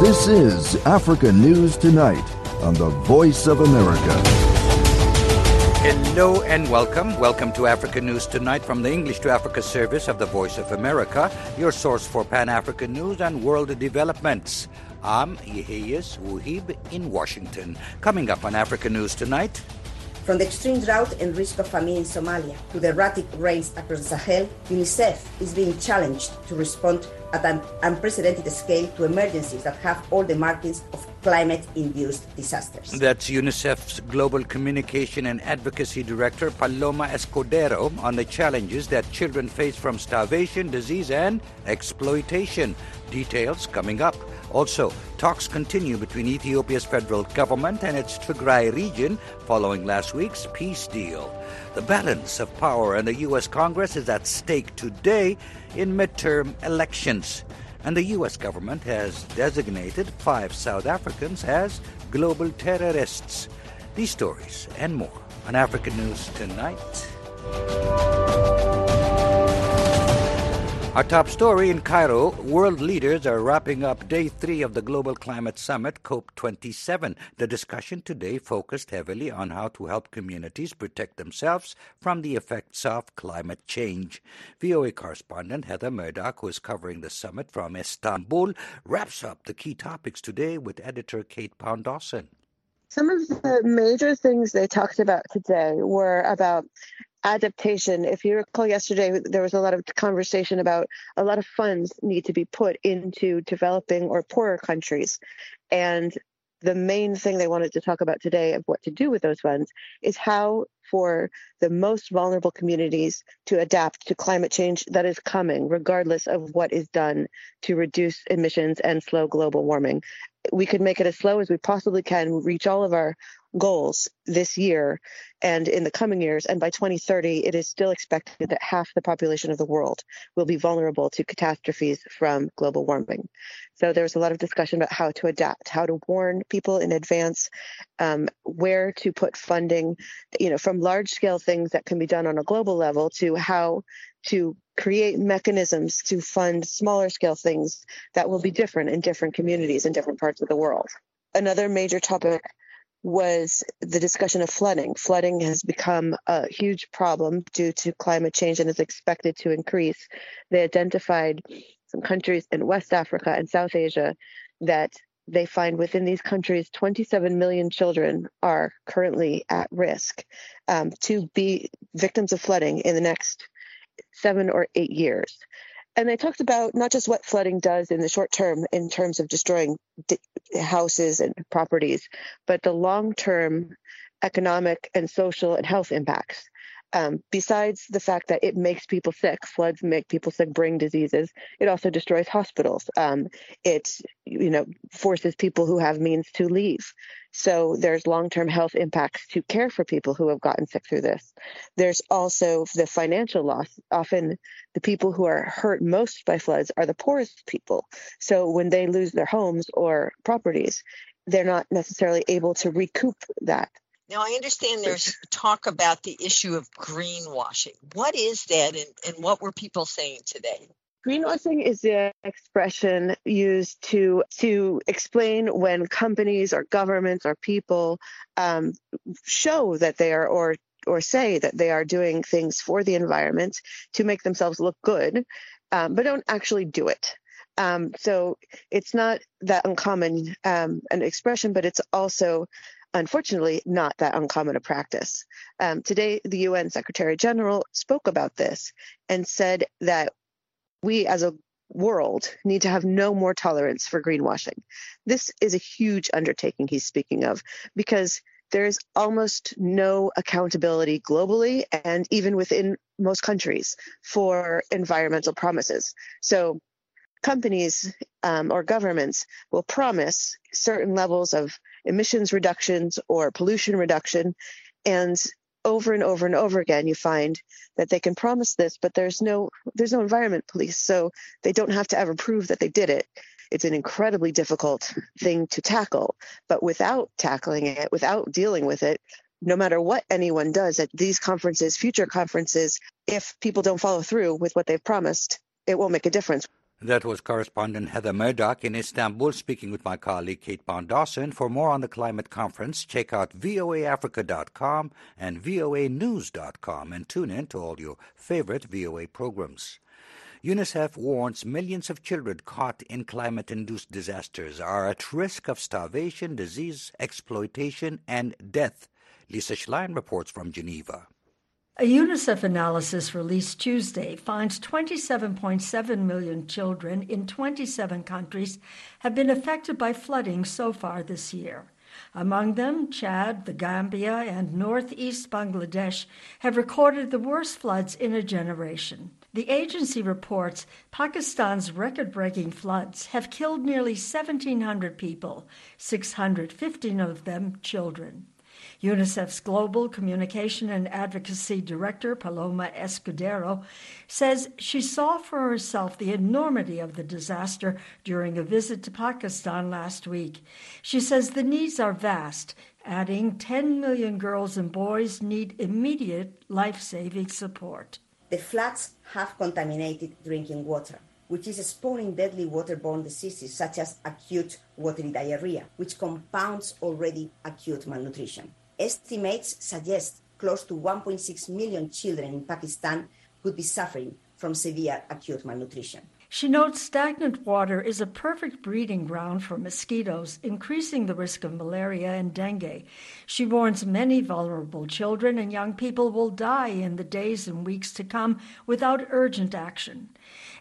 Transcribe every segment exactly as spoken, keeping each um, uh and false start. This is Africa News Tonight on the Voice of America. Hello and welcome. Welcome to Africa News Tonight from the English to Africa service of the Voice of America, your source for Pan-African news and world developments. I'm Yeheyes Wuhib in Washington. Coming up on Africa News Tonight. From the extreme drought and risk of famine in Somalia to the erratic rains across the Sahel, UNICEF is being challenged to respond at an unprecedented scale to emergencies that have all the markings of climate-induced disasters. That's UNICEF's Global Communication and Advocacy Director, Paloma Escudero, on the challenges that children face from starvation, disease, and exploitation. Details coming up. Also, talks continue between Ethiopia's federal government and its Tigray region following last week's peace deal. The balance of power in the U S. Congress is at stake today in midterm elections. And the U S government has designated five South Africans as global terrorists. These stories and more on African News Tonight. Our top story in Cairo, world leaders are wrapping up day three of the Global Climate Summit, COP twenty-seven. The discussion today focused heavily on how to help communities protect themselves from the effects of climate change. V O A correspondent Heather Murdoch, who is covering the summit from Istanbul, wraps up the key topics today with editor Kate Pound Dawson. Some of the major things they talked about today were about adaptation. If you recall yesterday, there was a lot of conversation about a lot of funds need to be put into developing or poorer countries. And the main thing they wanted to talk about today of what to do with those funds is how for the most vulnerable communities to adapt to climate change that is coming, regardless of what is done to reduce emissions and slow global warming. We could make it as slow as we possibly can, reach all of our goals this year and in the coming years. And by twenty thirty, it is still expected that half the population of the world will be vulnerable to catastrophes from global warming. So there was a lot of discussion about how to adapt, how to warn people in advance, um, where to put funding, you know, from large scale things that can be done on a global level to how to create mechanisms to fund smaller scale things that will be different in different communities in different parts of the world. Another major topic was the discussion of flooding. Flooding has become a huge problem due to climate change and is expected to increase. They identified some countries in West Africa and South Asia that they find within these countries, twenty-seven million children are currently at risk um, to be victims of flooding in the next seven or eight years. And they talked about not just what flooding does in the short term in terms of destroying d- houses and properties, but the long-term economic and social and health impacts. Um, besides the fact that it makes people sick, floods make people sick, bring diseases, it also destroys hospitals. Um, it, you know, forces people who have means to leave. So there's long-term health impacts to care for people who have gotten sick through this. There's also the financial loss. Often the people who are hurt most by floods are the poorest people. So when they lose their homes or properties, they're not necessarily able to recoup that. Now, I understand there's talk about the issue of greenwashing. What is that, and, and what were people saying today? Greenwashing is the expression used to to explain when companies or governments or people um, show that they are or or say that they are doing things for the environment to make themselves look good, um, but don't actually do it. Um, so it's not that uncommon um, an expression, but it's also unfortunately not that uncommon a practice. Um, today, the U N Secretary General spoke about this and said that we as a world need to have no more tolerance for greenwashing. This is a huge undertaking he's speaking of because there is almost no accountability globally and even within most countries for environmental promises. So companies um, or governments will promise certain levels of emissions reductions or pollution reduction. And over and over and over again, you find that they can promise this, but there's no there's no environment police. So they don't have to ever prove that they did it. It's an incredibly difficult thing to tackle. But without tackling it, without dealing with it, no matter what anyone does at these conferences, future conferences, if people don't follow through with what they've promised, it won't make a difference. That was correspondent Heather Murdoch in Istanbul speaking with my colleague Kate Pound Dawson. For more on the climate conference, check out voa africa dot com and voa news dot com and tune in to all your favorite V O A programs. UNICEF warns millions of children caught in climate-induced disasters are at risk of starvation, disease, exploitation, and death. Lisa Schlein reports from Geneva. A UNICEF analysis released Tuesday finds twenty-seven point seven million children in twenty-seven countries have been affected by flooding so far this year. Among them, Chad, the Gambia, and northeast Bangladesh have recorded the worst floods in a generation. The agency reports Pakistan's record-breaking floods have killed nearly seventeen hundred people, six hundred fifteen of them children. UNICEF's Global Communication and Advocacy Director, Paloma Escudero, says she saw for herself the enormity of the disaster during a visit to Pakistan last week. She says the needs are vast, adding ten million girls and boys need immediate life-saving support. The floods have contaminated drinking water, which is spawning deadly waterborne diseases such as acute watery diarrhea, which compounds already acute malnutrition. Estimates suggest close to one point six million children in Pakistan could be suffering from severe acute malnutrition. She notes stagnant water is a perfect breeding ground for mosquitoes, increasing the risk of malaria and dengue. She warns many vulnerable children and young people will die in the days and weeks to come without urgent action.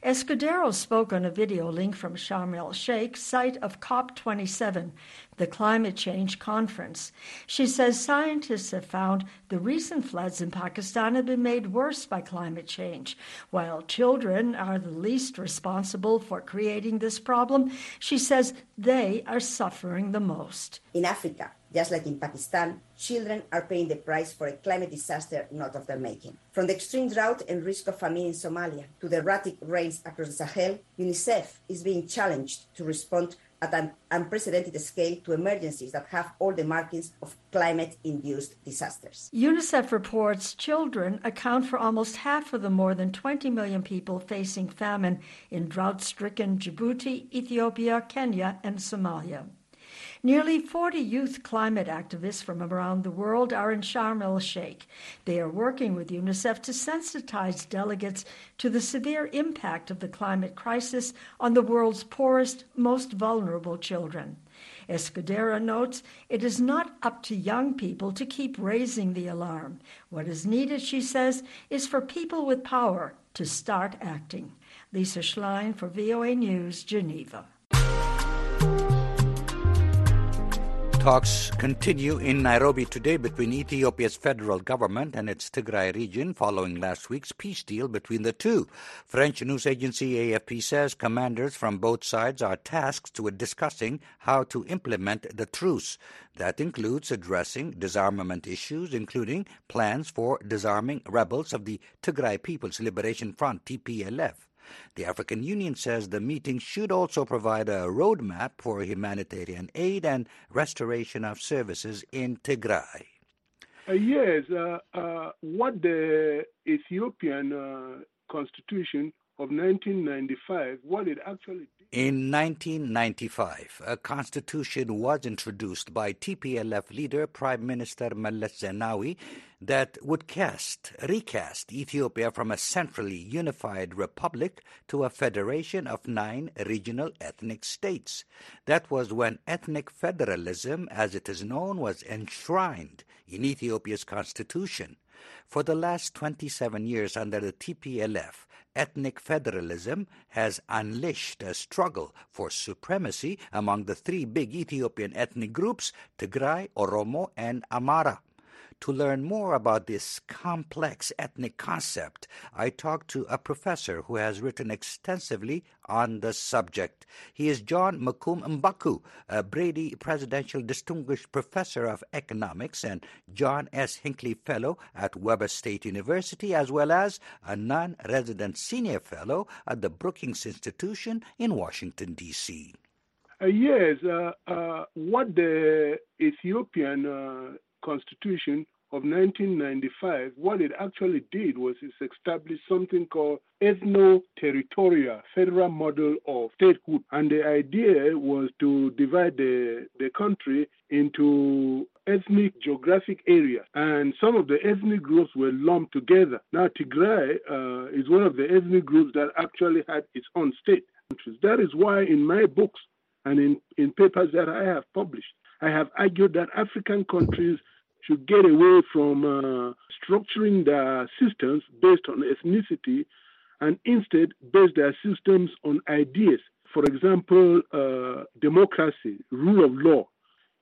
Escudero spoke on a video link from Sharm el Sheikh, site of COP twenty-seven, the climate change conference. She says scientists have found the recent floods in Pakistan have been made worse by climate change. While children are the least responsible for creating this problem, she says they are suffering the most. In Africa, just like in Pakistan, children are paying the price for a climate disaster not of their making. From the extreme drought and risk of famine in Somalia to the erratic rains across the Sahel, UNICEF is being challenged to respond at an unprecedented scale to emergencies that have all the markings of climate-induced disasters. UNICEF reports children account for almost half of the more than twenty million people facing famine in drought-stricken Djibouti, Ethiopia, Kenya, and Somalia. Nearly forty youth climate activists from around the world are in Sharm el Sheikh. They are working with UNICEF to sensitize delegates to the severe impact of the climate crisis on the world's poorest, most vulnerable children. Escudero notes it is not up to young people to keep raising the alarm. What is needed, she says, is for people with power to start acting. Lisa Schlein for V O A News, Geneva. Talks continue in Nairobi today between Ethiopia's federal government and its Tigray region following last week's peace deal between the two. French news agency A F P says commanders from both sides are tasked with discussing how to implement the truce. That includes addressing disarmament issues, including plans for disarming rebels of the Tigray People's Liberation Front, T P L F. The African Union says the meeting should also provide a roadmap for humanitarian aid and restoration of services in Tigray. Uh, yes, uh, uh, what the Ethiopian uh, constitution of nineteen ninety-five, what it actually did. In nineteen ninety-five, a constitution was introduced by T P L F leader Prime Minister Meles Zenawi that would cast, recast Ethiopia from a centrally unified republic to a federation of nine regional ethnic states. That was when ethnic federalism, as it is known, was enshrined in Ethiopia's constitution. For the last twenty-seven years under the T P L F, ethnic federalism has unleashed a struggle for supremacy among the three big Ethiopian ethnic groups, Tigray, Oromo, and Amhara. To learn more about this complex ethnic concept, I talked to a professor who has written extensively on the subject. He is John Makum Mbaku, a Brady Presidential Distinguished Professor of Economics and John S. Hinckley Fellow at Weber State University, as well as a non-resident senior fellow at the Brookings Institution in Washington, D C. Uh, yes, uh, uh, what the Ethiopian uh, Constitution of nineteen ninety-five, what it actually did was it established something called ethno-territorial federal model of statehood. And the idea was to divide the, the country into ethnic geographic areas. And some of the ethnic groups were lumped together. Now, Tigray uh, is one of the ethnic groups that actually had its own state. That is why in my books and in, in papers that I have published, I have argued that African countries should get away from uh, structuring their systems based on ethnicity and instead base their systems on ideas. For example, uh, democracy, rule of law.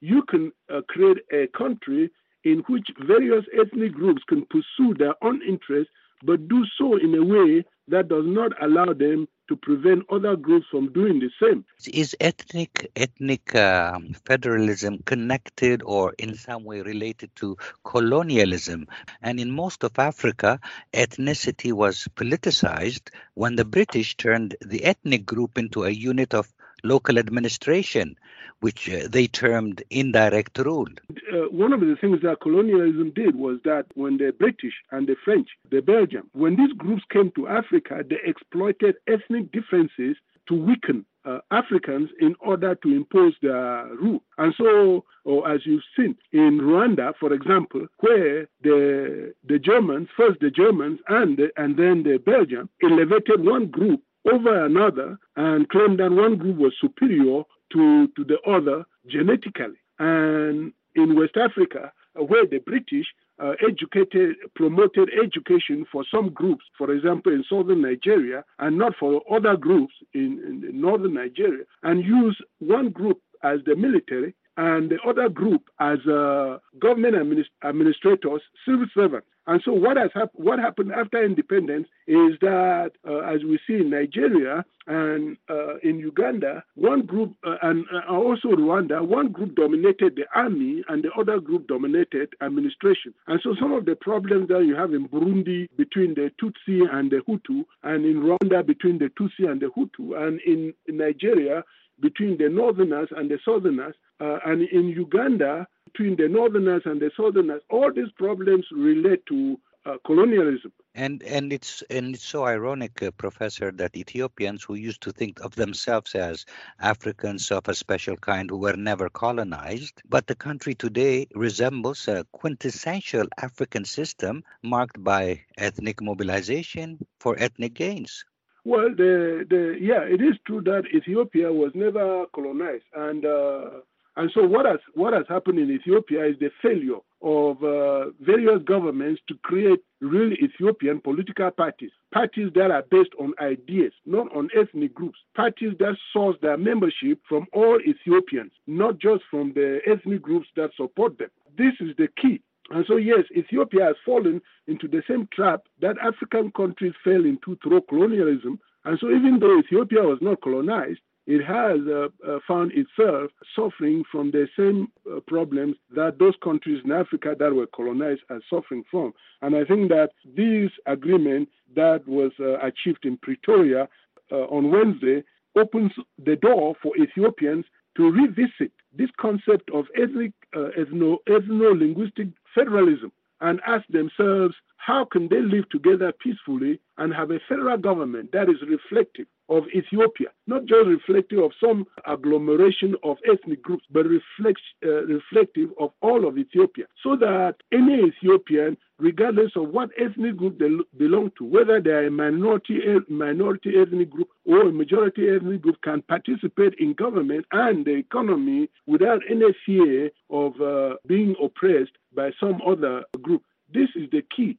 You can uh, create a country in which various ethnic groups can pursue their own interests, but do so in a way that does not allow them to prevent other groups from doing the same. Is ethnic ethnic um, federalism connected or in some way related to colonialism? And in most of Africa, ethnicity was politicized when the British turned the ethnic group into a unit of local administration, which uh, they termed indirect rule. Uh, one of the things that colonialism did was that when the British and the French, the Belgians, when these groups came to Africa, they exploited ethnic differences to weaken uh, Africans in order to impose their rule. And so, or as you've seen, in Rwanda, for example, where the the Germans, first the Germans and, the, and then the Belgians, elevated one group over another and claimed that one group was superior to, to the other genetically. And in West Africa, where the British uh, educated, promoted education for some groups, for example, in southern Nigeria, and not for other groups in, in northern Nigeria, and used one group as the military and the other group as uh, government administ- administrators, civil servants. And so what has hap- what happened after independence is that, uh, as we see in Nigeria and uh, in Uganda, one group, uh, and uh, also Rwanda, one group dominated the army and the other group dominated administration. And so some of the problems that you have in Burundi between the Tutsi and the Hutu, and in Rwanda between the Tutsi and the Hutu, and in, in Nigeria between the northerners and the southerners, uh, and in Uganda between the northerners and the southerners, all these problems relate to uh, colonialism. And and it's and it's so ironic, uh, Professor, that Ethiopians who used to think of themselves as Africans of a special kind who were never colonized, but the country today resembles a quintessential African system marked by ethnic mobilization for ethnic gains. Well, the, the yeah, it is true that Ethiopia was never colonized, and uh, and so what has what has happened in Ethiopia is the failure of uh, various governments to create real Ethiopian political parties, parties that are based on ideas, not on ethnic groups, parties that source their membership from all Ethiopians, not just from the ethnic groups that support them. This is the key. And so, yes, Ethiopia has fallen into the same trap that African countries fell into through colonialism. And so even though Ethiopia was not colonized, it has uh, uh, found itself suffering from the same uh, problems that those countries in Africa that were colonized are suffering from. And I think that this agreement that was uh, achieved in Pretoria uh, on Wednesday opens the door for Ethiopians to revisit this concept of ethnic, uh, ethno, ethno-linguistic federalism and ask themselves how can they live together peacefully and have a federal government that is reflective of Ethiopia, not just reflective of some agglomeration of ethnic groups, but reflect, uh, reflective of all of Ethiopia, so that any Ethiopian, regardless of what ethnic group they belong to, whether they are a minority, minority ethnic group or a majority ethnic group, can participate in government and the economy without any fear of uh, being oppressed by some other group. This is the key.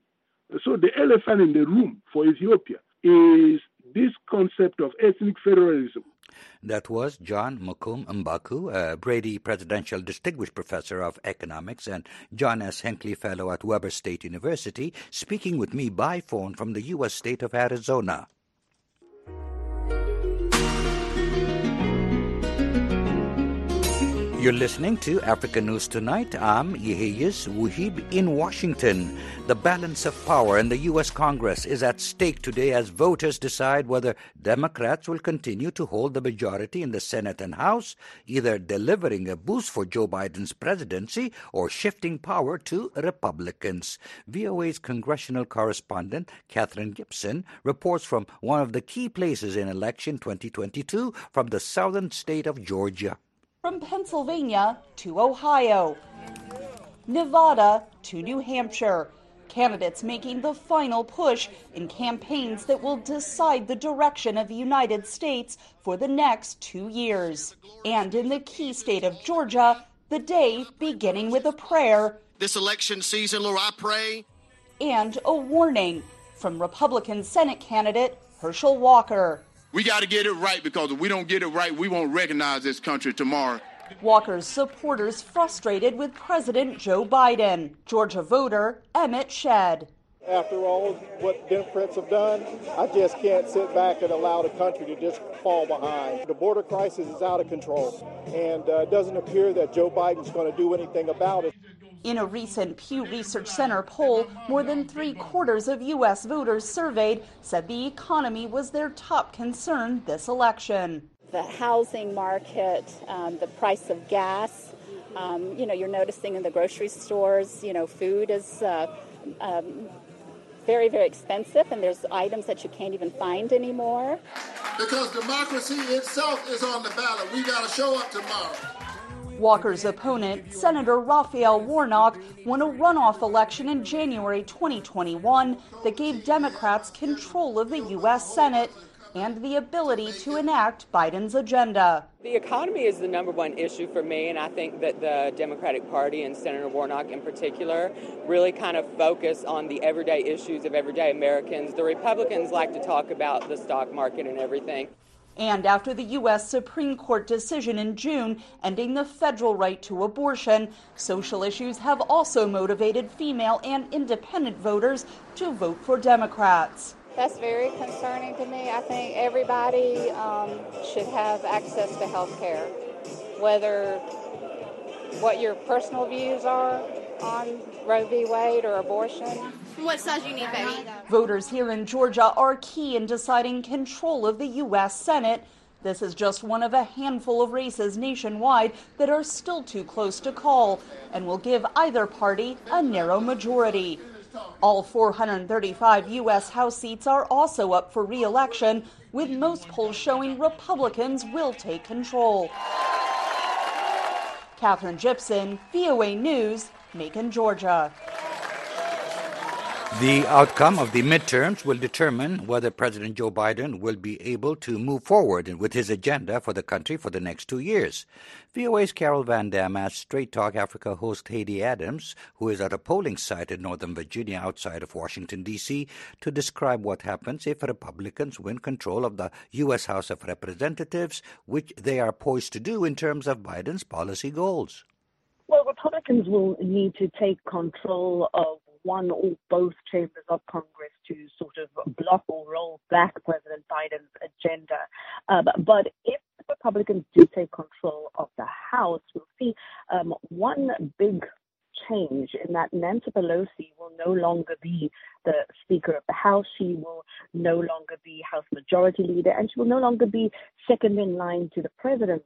So the elephant in the room for Ethiopia is this concept of ethnic federalism. That was John Makum Mbaku, a Brady Presidential Distinguished Professor of Economics and John S. Hinckley Fellow at Weber State University, speaking with me by phone from the U S state of Arizona. You're listening to Africa News Tonight. I'm Yeheyes Wuhib in Washington. The balance of power in the U S. Congress is at stake today as voters decide whether Democrats will continue to hold the majority in the Senate and House, either delivering a boost for Joe Biden's presidency or shifting power to Republicans. V O A's congressional correspondent Catherine Gibson reports from one of the key places in election twenty twenty-two from the southern state of Georgia. From Pennsylvania to Ohio, Nevada to New Hampshire, candidates making the final push in campaigns that will decide the direction of the United States for the next two years. And in the key state of Georgia, the day beginning with a prayer. This election season, Lord, I pray. And a warning from Republican Senate candidate Herschel Walker. We got to get it right, because if we don't get it right, we won't recognize this country tomorrow. Walker's supporters frustrated with President Joe Biden. Georgia voter Emmett Shedd. After all what Democrats have done, I just can't sit back and allow the country to just fall behind. The border crisis is out of control, and uh, it doesn't appear that Joe Biden's going to do anything about it. In a recent Pew Research Center poll, more than three-quarters of U S voters surveyed said the economy was their top concern this election. The housing market, um, the price of gas, um, you know, you're noticing in the grocery stores, you know, food is uh, um, very, very expensive, and there's items that you can't even find anymore. Because democracy itself is on the ballot. We got to show up tomorrow. Walker's opponent, Senator Raphael Warnock, won a runoff election in January twenty twenty-one that gave Democrats control of the U S. Senate and the ability to enact Biden's agenda. The economy is the number one issue for me, and I think that the Democratic Party and Senator Warnock in particular really kind of focus on the everyday issues of everyday Americans. The Republicans like to talk about the stock market and everything. And after the U S. Supreme Court decision in June ending the federal right to abortion, social issues have also motivated female and independent voters to vote for Democrats. That's very concerning to me. I think everybody um, should have access to health care, whether what your personal views are on Roe v. Wade or abortion. What size you need, baby? Voters here in Georgia are key in deciding control of the U S. Senate. This is just one of a handful of races nationwide that are still too close to call and will give either party a narrow majority. All four hundred thirty-five U S. House seats are also up for re-election, with most polls showing Republicans will take control. Catherine Gibson, V O A News, Macon, Georgia. The outcome of the midterms will determine whether President Joe Biden will be able to move forward with his agenda for the country for the next two years. V O A's Carol Van Dam asked Straight Talk Africa host Heidi Adams, who is at a polling site in Northern Virginia outside of Washington, D C, to describe what happens if Republicans win control of the U S. House of Representatives, which they are poised to do in terms of Biden's policy goals. Well, Republicans will need to take control of one or both chambers of Congress to sort of block or roll back President Biden's agenda. Um, but if the Republicans do take control of the House, we'll see um, one big change in that Nancy Pelosi will no longer be the Speaker of the House. She will no longer be House Majority Leader, and she will no longer be second in line to the presidency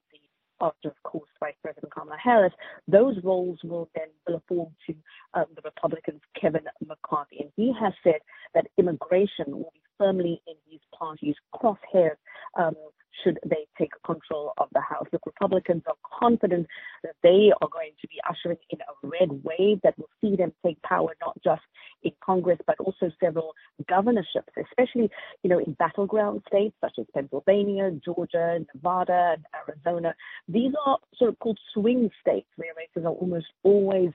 after, of course, Vice President Kamala Harris. Those roles will then fall to um, the Republicans' Kevin McCarthy. And he has said that immigration will be firmly in his party's crosshairs um, should they take control of the House. Look, Republicans are confident that they are going to be ushering in a red wave that will see them take power not just in Congress, but also several governorships, especially, you know, in battleground states such as Pennsylvania, Georgia, Nevada, and Arizona. These are sort of called swing states, where races are almost always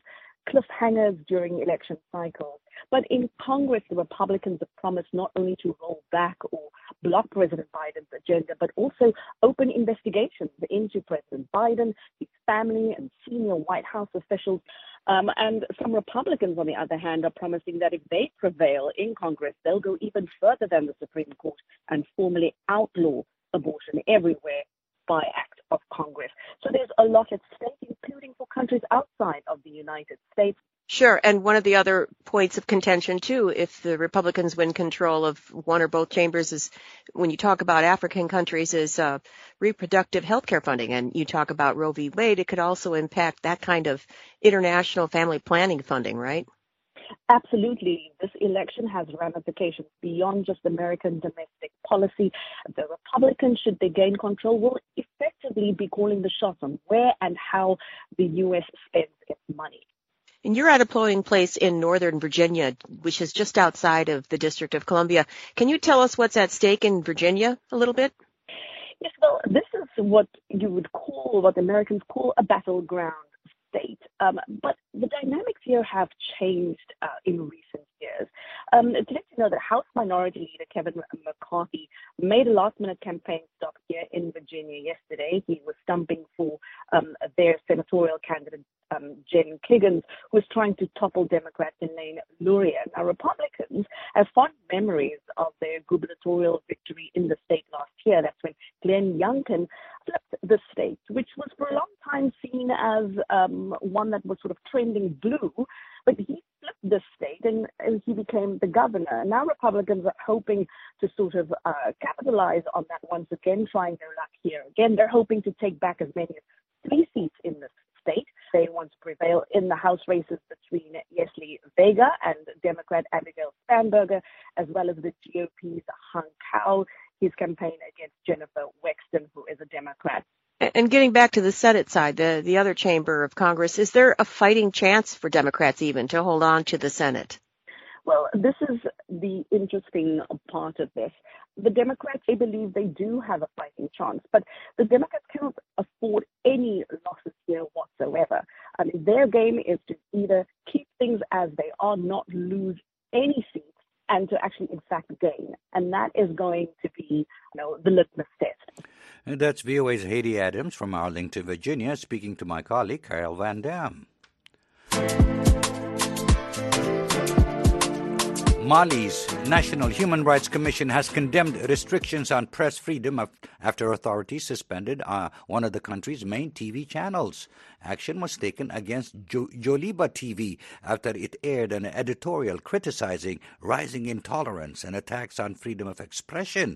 cliffhangers during election cycles. But in Congress, the Republicans have promised not only to roll back or block President Biden's agenda, but also open investigations into President Biden, his family, and senior White House officials. Um, and some Republicans, on the other hand, are promising that if they prevail in Congress, they'll go even further than the Supreme Court and formally outlaw abortion everywhere by act of Congress. So there's a lot at stake, including for countries outside of the United States. Sure. And one of the other points of contention, too, if the Republicans win control of one or both chambers is when you talk about African countries is uh, reproductive health care funding. And you talk about Roe v. Wade. It could also impact that kind of international family planning funding, right? Absolutely. This election has ramifications beyond just American domestic policy. The Republicans, should they gain control, will effectively be calling the shots on where and how the U S spends its money. And you're at a polling place in Northern Virginia, which is just outside of the District of Columbia. Can you tell us what's at stake in Virginia a little bit? Yes, well, this is what you would call, what Americans call a battleground state. Um, but the dynamics here have changed uh, in recent years. Um, it's good to know that House Minority Leader Kevin McCarthy made a last-minute campaign stop here in Virginia yesterday. He was stumping for um, their senatorial candidate, Um, Jen Kiggans, who is trying to topple Democrat Elaine Luria. Now, Republicans have fond memories of their gubernatorial victory in the state last year. That's when Glenn Youngkin flipped the state, which was for a long time seen as um, one that was sort of trending blue, but he flipped the state and, and he became the governor. Now, Republicans are hoping to sort of uh, capitalize on that once again, trying their luck here again. They're hoping to take back as many as three seats in the state. They want to prevail in the House races between Yesley Vega and Democrat Abigail Spanberger, as well as the G O P's Han Kao, his campaign against Jennifer Wexton, who is a Democrat. And getting back to the Senate side, the, the other chamber of Congress, is there a fighting chance for Democrats even to hold on to the Senate? Well, this is the interesting part of this. The Democrats, they believe they do have a fighting chance, but the Democrats cannot afford any losses here whatsoever. I mean, their game is to either keep things as they are, not lose any seats, and to actually, in fact, gain. And that is going to be, you know, the litmus test. And that's V O A's Heidi Adams from Arlington, Virginia, speaking to my colleague, Kyle Van Dam. Mali's National Human Rights Commission has condemned restrictions on press freedom after authorities suspended uh, one of the country's main T V channels. Action was taken against jo- Joliba T V after it aired an editorial criticizing rising intolerance and attacks on freedom of expression.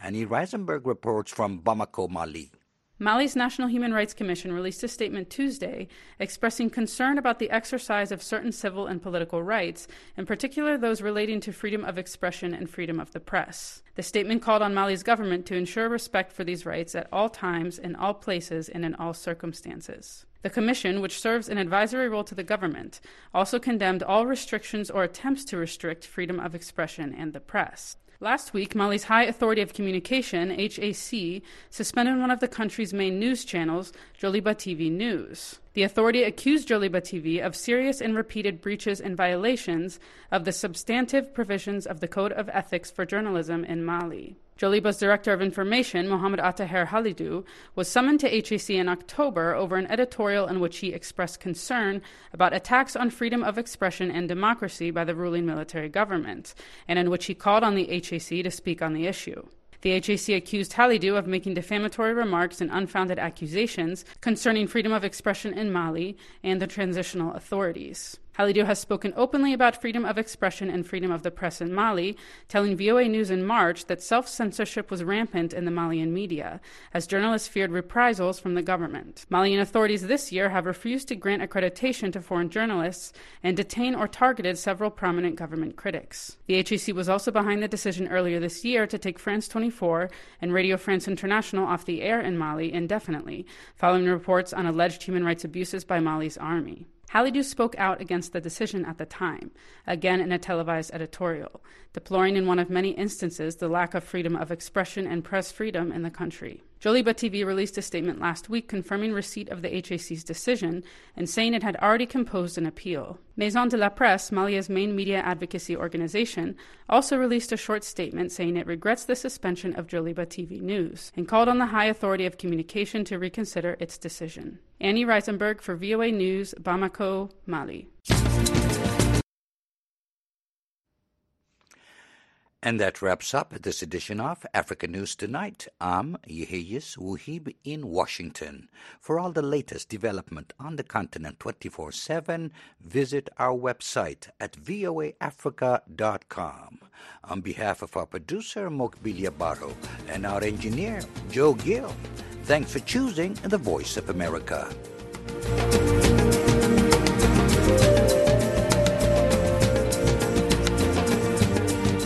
Annie Reisenberg reports from Bamako, Mali. Mali's National Human Rights Commission released a statement Tuesday expressing concern about the exercise of certain civil and political rights, in particular those relating to freedom of expression and freedom of the press. The statement called on Mali's government to ensure respect for these rights at all times, in all places, and in all circumstances. The commission, which serves an advisory role to the government, also condemned all restrictions or attempts to restrict freedom of expression and the press. Last week, Mali's High Authority of Communication, H A C, suspended one of the country's main news channels, Joliba T V News. The authority accused Joliba T V of serious and repeated breaches and violations of the substantive provisions of the Code of Ethics for Journalism in Mali. Joliba's Director of Information, Mohammed Ataher Halidou, was summoned to H A C in October over an editorial in which he expressed concern about attacks on freedom of expression and democracy by the ruling military government, and in which he called on the H A C to speak on the issue. The H A C accused Halidou of making defamatory remarks and unfounded accusations concerning freedom of expression in Mali and the transitional authorities. Halidou has spoken openly about freedom of expression and freedom of the press in Mali, telling V O A News in March that self-censorship was rampant in the Malian media, as journalists feared reprisals from the government. Malian authorities this year have refused to grant accreditation to foreign journalists and detained or targeted several prominent government critics. The H A C was also behind the decision earlier this year to take France twenty-four and Radio France International off the air in Mali indefinitely, following reports on alleged human rights abuses by Mali's army. Halidou spoke out against the decision at the time, again in a televised editorial, deploring in one of many instances the lack of freedom of expression and press freedom in the country. Joliba T V released a statement last week confirming receipt of the H A C's decision and saying it had already composed an appeal. Maison de la Presse, Mali's main media advocacy organization, also released a short statement saying it regrets the suspension of Joliba T V News and called on the High Authority of Communication to reconsider its decision. Annie Reisenberg for V O A News, Bamako, Mali. And that wraps up this edition of Africa News Tonight. I'm Yeheyes Wuhib in Washington. For all the latest development on the continent twenty-four seven, visit our website at voa africa dot com. On behalf of our producer, Mokbilia Barrow, and our engineer, Joe Gill, thanks for choosing the Voice of America.